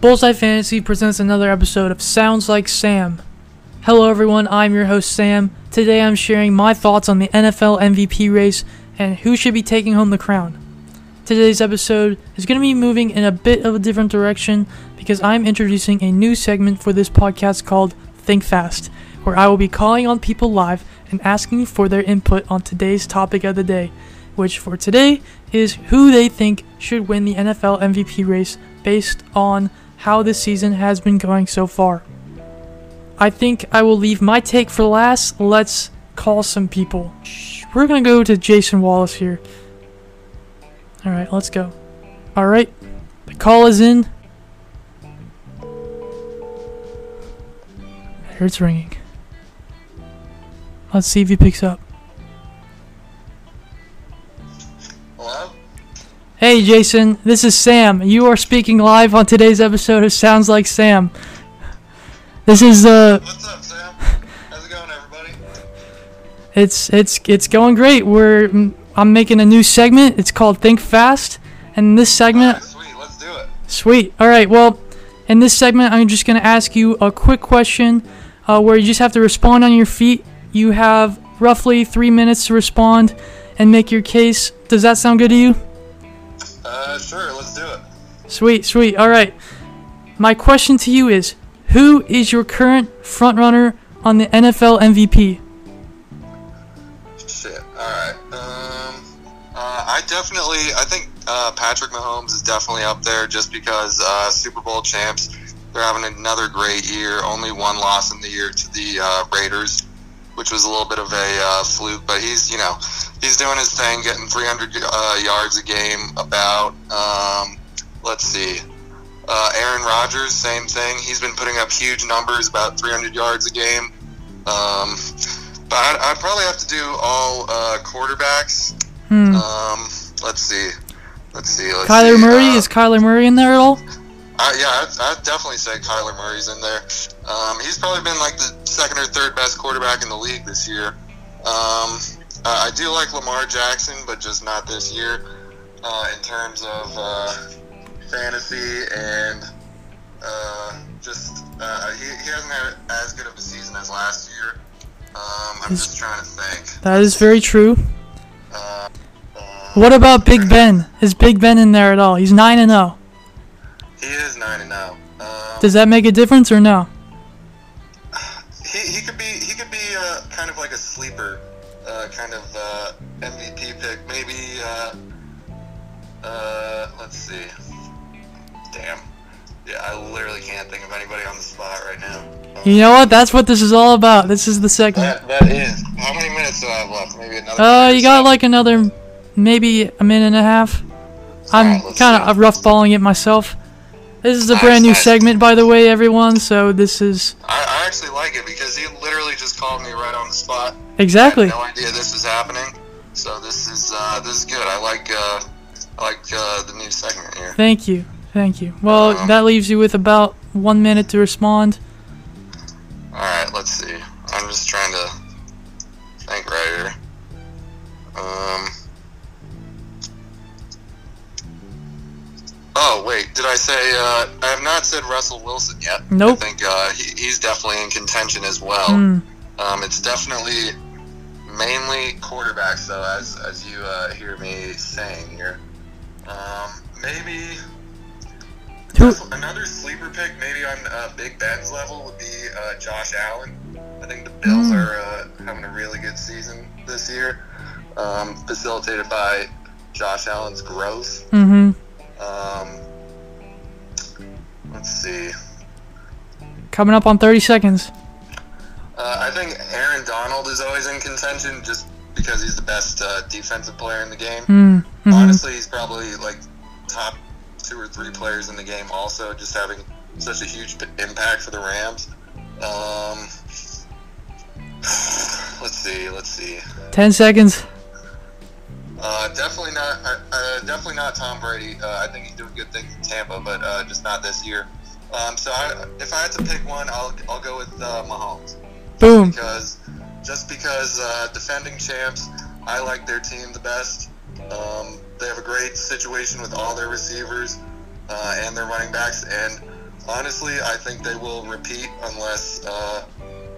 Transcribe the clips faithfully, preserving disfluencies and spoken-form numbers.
Bullseye Fantasy presents another episode of Sounds Like Sam. Hello everyone, I'm your host Sam. Today I'm sharing my thoughts on the N F L M V P race and who should be taking home the crown. Today's episode is going to be moving in a bit of a different direction because I'm introducing a new segment for this podcast called Think Fast, where I will be calling on people live and asking for their input on today's topic of the day, which for today is who they think should win the N F L M V P race based on how this season has been going so far. I think I will leave my take for last. Let's call some people. We're going to go to Jason Wallace here. Alright, let's go. Alright, the call is in. Here it's ringing. Let's see if he picks up. Hello? Hey Jason, this is Sam. You are speaking live on today's episode of Sounds Like Sam. This is uh What's up, Sam? How's it going, everybody? It's it's it's going great. We're I'm making a new segment. It's called Think Fast. And this segment... All right, sweet, let's do it. Sweet. All right, well, in this segment, I'm just going to ask you a quick question uh, where you just have to respond on your feet. You have roughly three minutes to respond and make your case. Does that sound good to you? Uh, sure, let's do it. Sweet, sweet. All right. My question to you is, who is your current frontrunner on the N F L M V P? Shit, all right. I definitely, I think uh, Patrick Mahomes is definitely up there just because uh, Super Bowl champs, they're having another great year. Only one loss in the year to the uh, Raiders, which was a little bit of a uh, fluke, but he's, you know, he's doing his thing, getting three hundred uh, yards a game about, um, let's see, uh, Aaron Rodgers, same thing. He's been putting up huge numbers, about three hundred yards a game. Um, but I'd, I'd probably have to do all uh, quarterbacks. Hmm. Um, let's see. Let's see. Let's Kyler see. Murray? Um, is Kyler Murray in there at all? Uh, yeah, I'd, I'd definitely say Kyler Murray's in there. Um, he's probably been like the second or third best quarterback in the league this year. Um, uh, I do like Lamar Jackson, but just not this year uh, in terms of uh, fantasy and uh, just uh, he, he hasn't had as good of a season as last year. Um, I'm it's, just trying to think. That is very true. Uh, uh, what about Big Ben? Is Big Ben in there at all? He's nine and zero. He is nine and zero. Um, Does that make a difference or no? He he could be he could be uh, kind of like a sleeper, uh, kind of uh, M V P pick. Maybe uh, uh, let's see. Damn. Yeah, I literally can't think of anybody on the spot right now. Um, you know what? That's what this is all about. This is the segment. That, that is. How many minutes do I have left? Maybe another Uh, you got like another, maybe a minute and a half. I'm right, kind of rough balling it myself. This is a brand new segment, by the way, everyone, so this is... I, I actually like it because he literally just called me right on the spot. Exactly. I had no idea this was happening, so this is uh, this is good. I like, uh, I like uh, the new segment here. Thank you. Thank you. Well, um, that leaves you with about one minute to respond. Alright, let's see. I'm just trying to think right here. Um. Oh, wait. Did I say... Uh, I have not said Russell Wilson yet. Nope. I think uh, he, he's definitely in contention as well. Mm. Um, it's definitely mainly quarterbacks, though, as, as you uh, hear me saying here. Um, maybe... Who? Another sleeper pick, maybe on uh, Big Ben's level, would be uh, Josh Allen. I think the Bills mm. are uh, having a really good season this year, um, facilitated by Josh Allen's growth. Mm-hmm. Um, let's see. Coming up on thirty seconds. Uh, I think Aaron Donald is always in contention just because he's the best uh, defensive player in the game. Mm. Mm-hmm. Honestly, he's probably like top two or three players in the game also, just having such a huge p- impact for the Rams. Um, let's see, let's see. Ten seconds. Uh, definitely not uh, uh, definitely not Tom Brady. Uh, I think he's doing good things in Tampa, but uh, just not this year. Um, so I, if I had to pick one, I'll I'll go with uh, Mahomes. Boom. Because, just because uh, defending champs, I like their team the best. Um, they have a great situation with all their receivers uh, and their running backs, and honestly, I think they will repeat unless uh,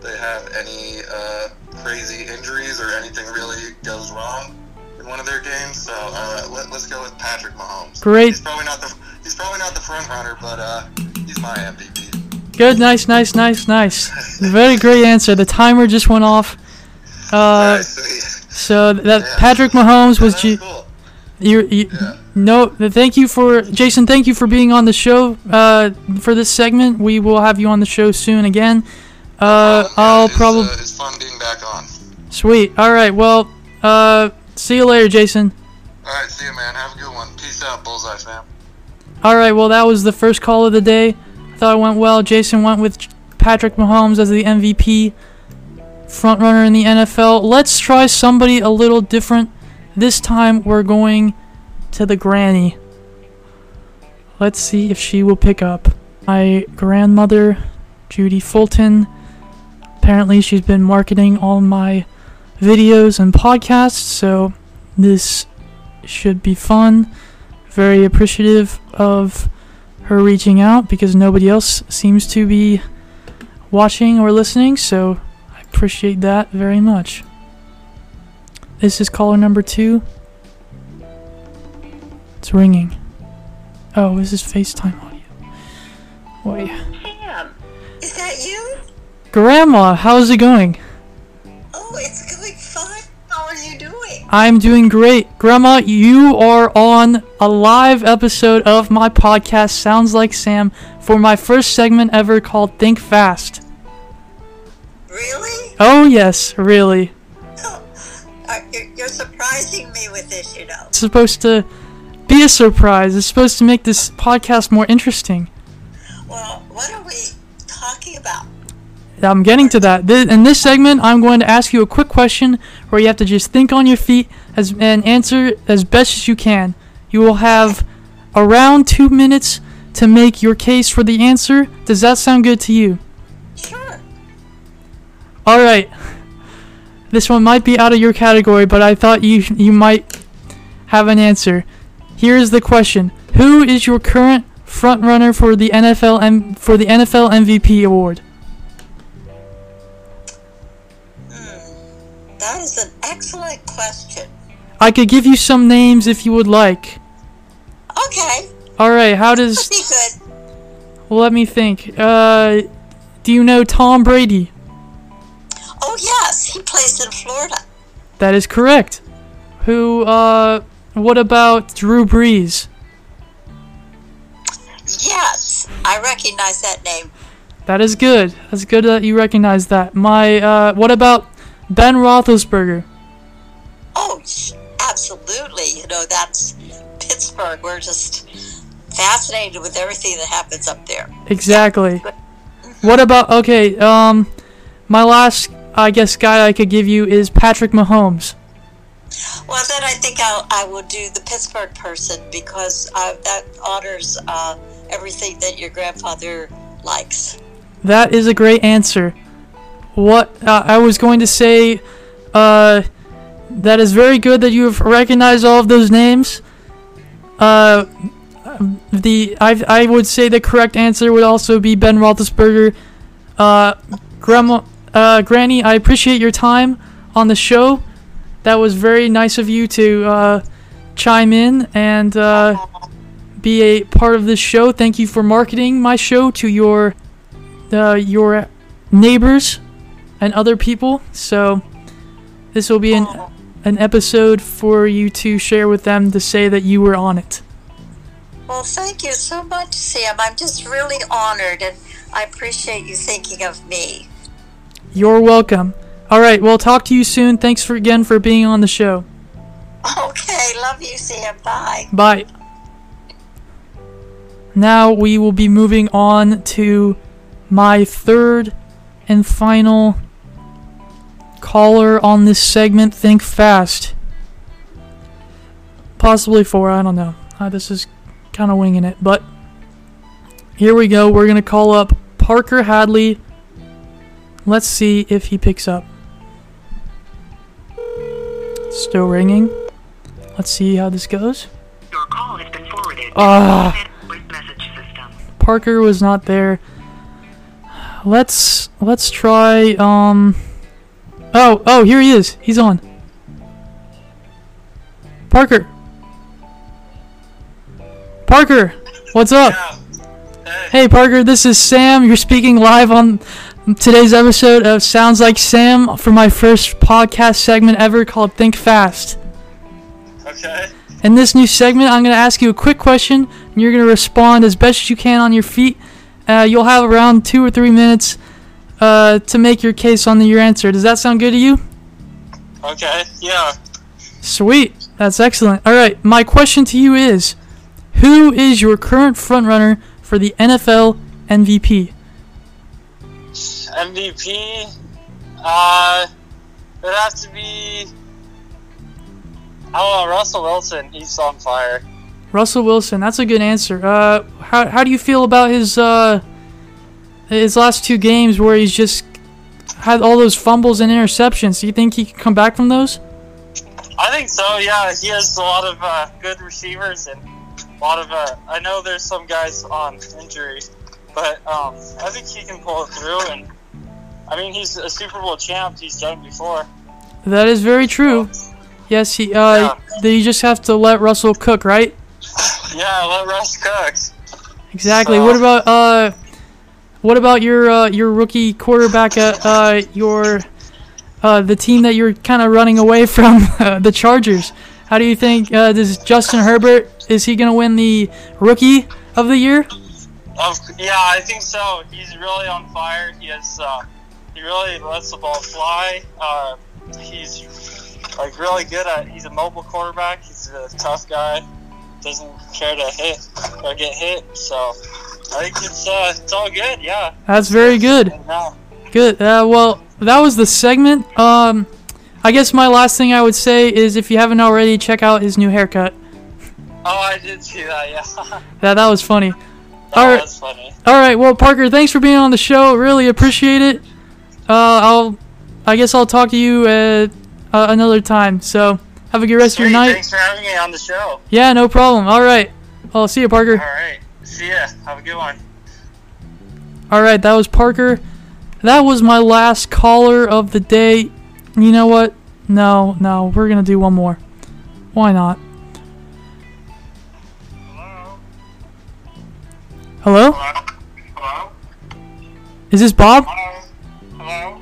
they have any uh, crazy injuries or anything really goes wrong in one of their games. So uh, let, let's go with Patrick Mahomes. Great. He's probably not the he's probably not the front runner, but uh, he's my M V P. Good, nice, nice, nice, nice. Very great answer. The timer just went off. Uh, right, so, yeah. so that yeah. Patrick Mahomes yeah, was. G- cool. You, you yeah. no. Thank you for Jason. Thank you for being on the show. Uh, for this segment, we will have you on the show soon again. Uh, um, I'll probably. Uh, it's fun being back on. Sweet. All right. Well. Uh, see you later, Jason. All right. See you, man. Have a good one. Peace out, Bullseye fam. All right. Well, that was the first call of the day. I thought it went well. Jason went with Patrick Mahomes as the M V P, front runner in the N F L. Let's try somebody a little different. This time we're going to the granny. Let's see if she will pick up. My grandmother, Judy Fulton. Apparently she's been marketing all my videos and podcasts, so this should be fun. Very appreciative of her reaching out because nobody else seems to be watching or listening, so I appreciate that very much. This is caller number two. It's ringing. Oh, this is FaceTime audio. Wait. Sam, is that you? Grandma, how's it going? Oh, it's going fine. How are you doing? I'm doing great. Grandma, you are on a live episode of my podcast, Sounds Like Sam, for my first segment ever called Think Fast. Really? Oh, yes, really. You're surprising me with this, you know. It's supposed to be a surprise. It's supposed to make this podcast more interesting. Well, what are we talking about? I'm getting to that. In this segment, I'm going to ask you a quick question where you have to just think on your feet as and answer as best as you can. You will have around two minutes to make your case for the answer. Does that sound good to you? Sure. All right. This one might be out of your category, but I thought you you might have an answer. Here's the question: who is your current front runner for the N F L M- for the N F L M V P award? Hmm, that is an excellent question. I could give you some names if you would like. Okay. All right. How does? Be good. Well, let me think. Uh, do you know Tom Brady? Oh, yes, he plays in Florida. That is correct. Who, uh, what about Drew Brees? Yes, I recognize that name. That is good. That's good that you recognize that. My, uh, what about Ben Roethlisberger? Oh, absolutely. You know, that's Pittsburgh. We're just fascinated with everything that happens up there. Exactly. What about, okay, um, my last... I guess guy I could give you is Patrick Mahomes. Well, then I think I'll, I will do the Pittsburgh person because uh, that honors uh, everything that your grandfather likes. That is a great answer. What uh, I was going to say, uh, that is very good that you have recognized all of those names. Uh, the I I would say the correct answer would also be Ben Roethlisberger. Uh, grandma. Uh, Granny, I appreciate your time on the show. That was very nice of you to uh, chime in and uh, be a part of this show. Thank you for marketing my show to your uh, your neighbors and other people. So this will be an an episode for you to share with them to say that you were on it. Well, thank you so much, Sam. I'm just really honored, and I appreciate you thinking of me. You're welcome. All right, we'll talk to you soon. Thanks for again for being on the show. Okay, love you, Sam. Bye. Bye. Now we will be moving on to my third and final caller on this segment, Think Fast. Possibly four, I don't know. Uh, this is kind of winging it, but here we go. We're going to call up Parker Hadley. Let's see if he picks up. Still ringing. Let's see how this goes. Your call has been forwarded. Ah. Uh, Parker was not there. Let's let's try um Oh, oh, here he is. He's on. Parker. Parker, what's up? Yeah. Hey. Hey Parker, this is Sam. You're speaking live on today's episode of Sounds Like Sam for my first podcast segment ever called Think Fast. Okay. In this new segment, I'm going to ask you a quick question, and you're going to respond as best as you can on your feet. Uh, you'll have around two or three minutes uh, to make your case on the, your answer. Does that sound good to you? Okay, yeah. Sweet. That's excellent. All right, my question to you is, who is your current frontrunner for the N F L M V P? M V P? Uh, it has to be... Oh, Russell Wilson. He's on fire. Russell Wilson. That's a good answer. Uh, how how do you feel about his uh his last two games where he's just had all those fumbles and interceptions? Do you think he can come back from those? I think so. Yeah, he has a lot of uh, good receivers and a lot of. Uh, I know there's some guys on injury, but um, I think he can pull it through. And I mean, he's a Super Bowl champ. He's done before. That is very true. So, Yes, he. Uh, yeah. You just have to let Russell cook, right? Yeah, let Russ cook. Exactly. So. What about uh, what about your uh, your rookie quarterback at uh, your uh, the team that you're kind of running away from, uh, the Chargers? How do you think uh, does Justin Herbert? Is he gonna win the Rookie of the Year? Oh, yeah, I think so. He's really on fire. He has. Uh, he really lets the ball fly. Uh, he's. Like, really good at he's a mobile quarterback. He's a tough guy. Doesn't care to hit or get hit. So, I think it's, uh, it's all good, yeah. That's very good. Yeah. Good. Uh, well, that was the segment. Um, I guess my last thing I would say is if you haven't already, check out his new haircut. Oh, I did see that, yeah. yeah, that was funny. All right. That's funny. All right, well, Parker, thanks for being on the show. Really appreciate it. Uh, I'll, I guess I'll talk to you at... Uh, another time. So, have a good rest Sweet, of your night. Thanks for having me on the show. Yeah, no problem. All right. Well, see you, Parker. All right. See ya. Have a good one. All right, that was Parker. That was my last caller of the day. You know what? No, no. We're going to do one more. Why not? Hello? Hello? Hello? Is this Bob? Hello? Hello?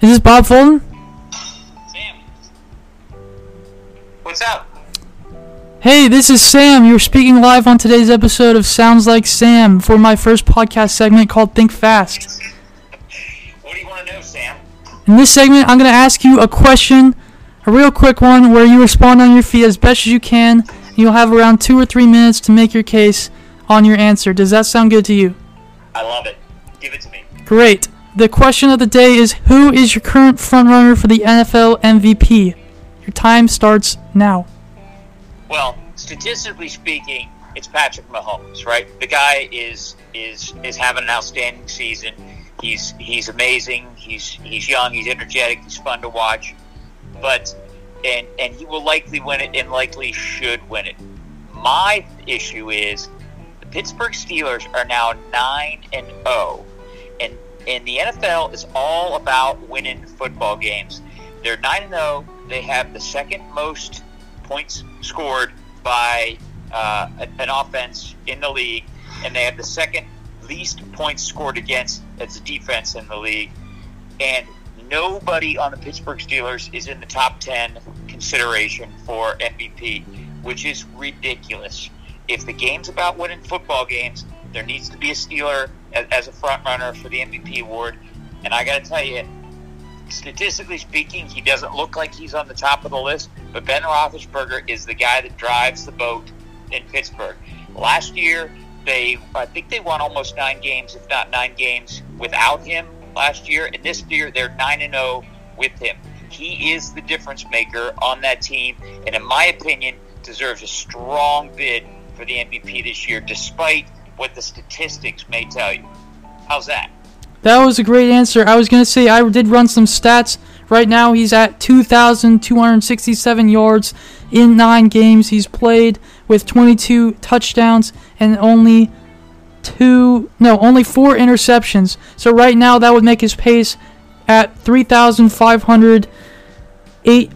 Is this Bob Fulton? Sam. What's up? Hey, this is Sam. You're speaking live on today's episode of Sounds Like Sam for my first podcast segment called Think Fast. What do you want to know, Sam? In this segment, I'm going to ask you a question, a real quick one, where you respond on your feet as best as you can. You'll have around two or three minutes to make your case on your answer. Does that sound good to you? I love it. Give it to me. Great. The question of the day is, who is your current frontrunner for the N F L M V P? Your time starts now. Well, statistically speaking, it's Patrick Mahomes, right? The guy is is is having an outstanding season. He's he's amazing. He's he's young. He's energetic. He's fun to watch. But and and he will likely win it, and likely should win it. My issue is the Pittsburgh Steelers are now nine and zero, and And the N F L is all about winning football games. They're nine and oh. They have the second most points scored by uh, an offense in the league. And they have the second least points scored against as a defense in the league. And nobody on the Pittsburgh Steelers is in the top ten consideration for M V P, which is ridiculous. If the game's about winning football games, there needs to be a Steeler as a front runner for the M V P award, and I got to tell you, statistically speaking, he doesn't look like he's on the top of the list, but Ben Roethlisberger is the guy that drives the boat in Pittsburgh. Last year, they I think they won almost nine games, if not nine games, without him last year, and this year they're nine and oh with him. He is the difference maker on that team, and in my opinion, deserves a strong bid for the M V P this year, despite what the statistics may tell you. How's that? That was a great answer. I was going to say I did run some stats Right now, he's at two thousand two hundred sixty-seven yards in nine games. He's played with twenty-two touchdowns and only two, no, only four interceptions. So right now, that would make his pace at three thousand five hundred eight,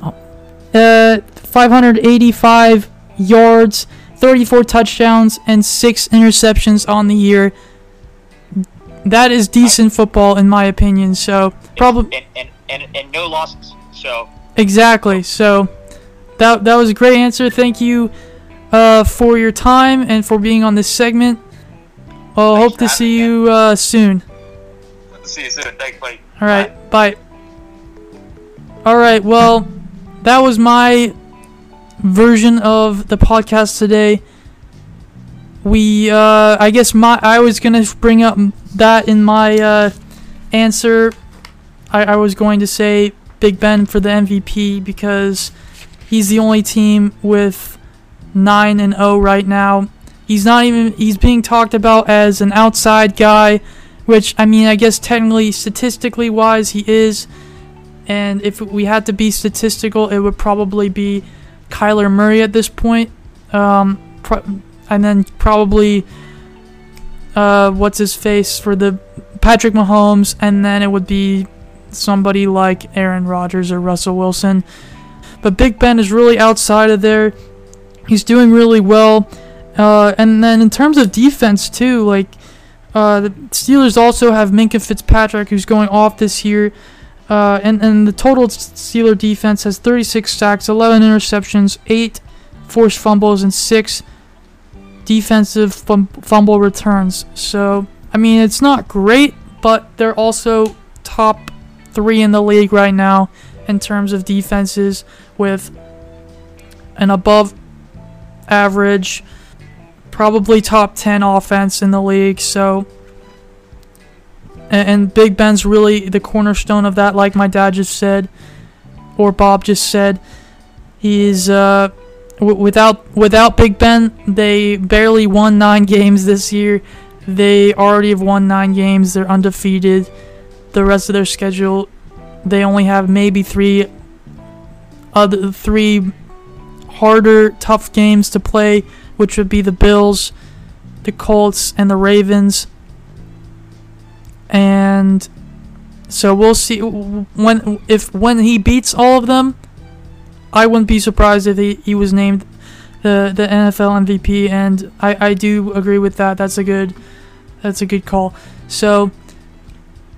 uh, five hundred eighty-five yards, thirty-four touchdowns, and six interceptions on the year. That is decent football, in my opinion. So probably and and, and and no losses. So exactly. So that that was a great answer. Thank you uh, for your time and for being on this segment. I'll hope to see you uh, soon. See you soon. Thanks, buddy. All right. Bye. Bye. All right. Well, that was my version of the podcast today. We, uh, I guess my, I was gonna bring up that in my uh, answer. I, I was going to say Big Ben for the M V P because he's the only team with nine and zero right now. He's not even, he's being talked about as an outside guy, which I mean, I guess technically, statistically wise, he is. And if we had to be statistical, it would probably be Kyler Murray at this point. Um, pro- And then probably, uh, what's his face for the Patrick Mahomes, and then it would be somebody like Aaron Rodgers or Russell Wilson. But Big Ben is really outside of there. He's doing really well. Uh, and then in terms of defense too, like uh, the Steelers also have Minkah Fitzpatrick, who's going off this year. Uh, and and the total Steeler defense has thirty-six sacks, eleven interceptions, eight forced fumbles, and six defensive fumble returns. So, I mean, it's not great, but they're also top three in the league right now in terms of defenses, with an above average, probably top ten offense in the league. So, and, and Big Ben's really the cornerstone of that, like my dad just said, or Bob just said. He is, uh, Without without Big Ben, they barely won nine games this year. They already have won nine games. They're undefeated. The rest of their schedule, they only have maybe three other three harder, tough games to play, which would be the Bills, the Colts, and the Ravens. And so we'll see when if when he beats all of them. I wouldn't be surprised if he, he was named the, the N F L M V P, and I, I do agree with that. That's a good that's a good call. So,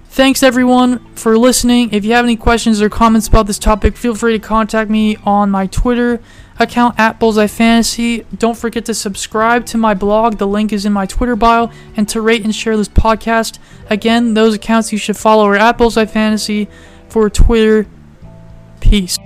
thanks everyone for listening. If you have any questions or comments about this topic, feel free to contact me on my Twitter account at Bullseye Fantasy. Don't forget to subscribe to my blog. The link is in my Twitter bio, and to rate and share this podcast. Again, those accounts you should follow are at Bullseye Fantasy for Twitter. Peace.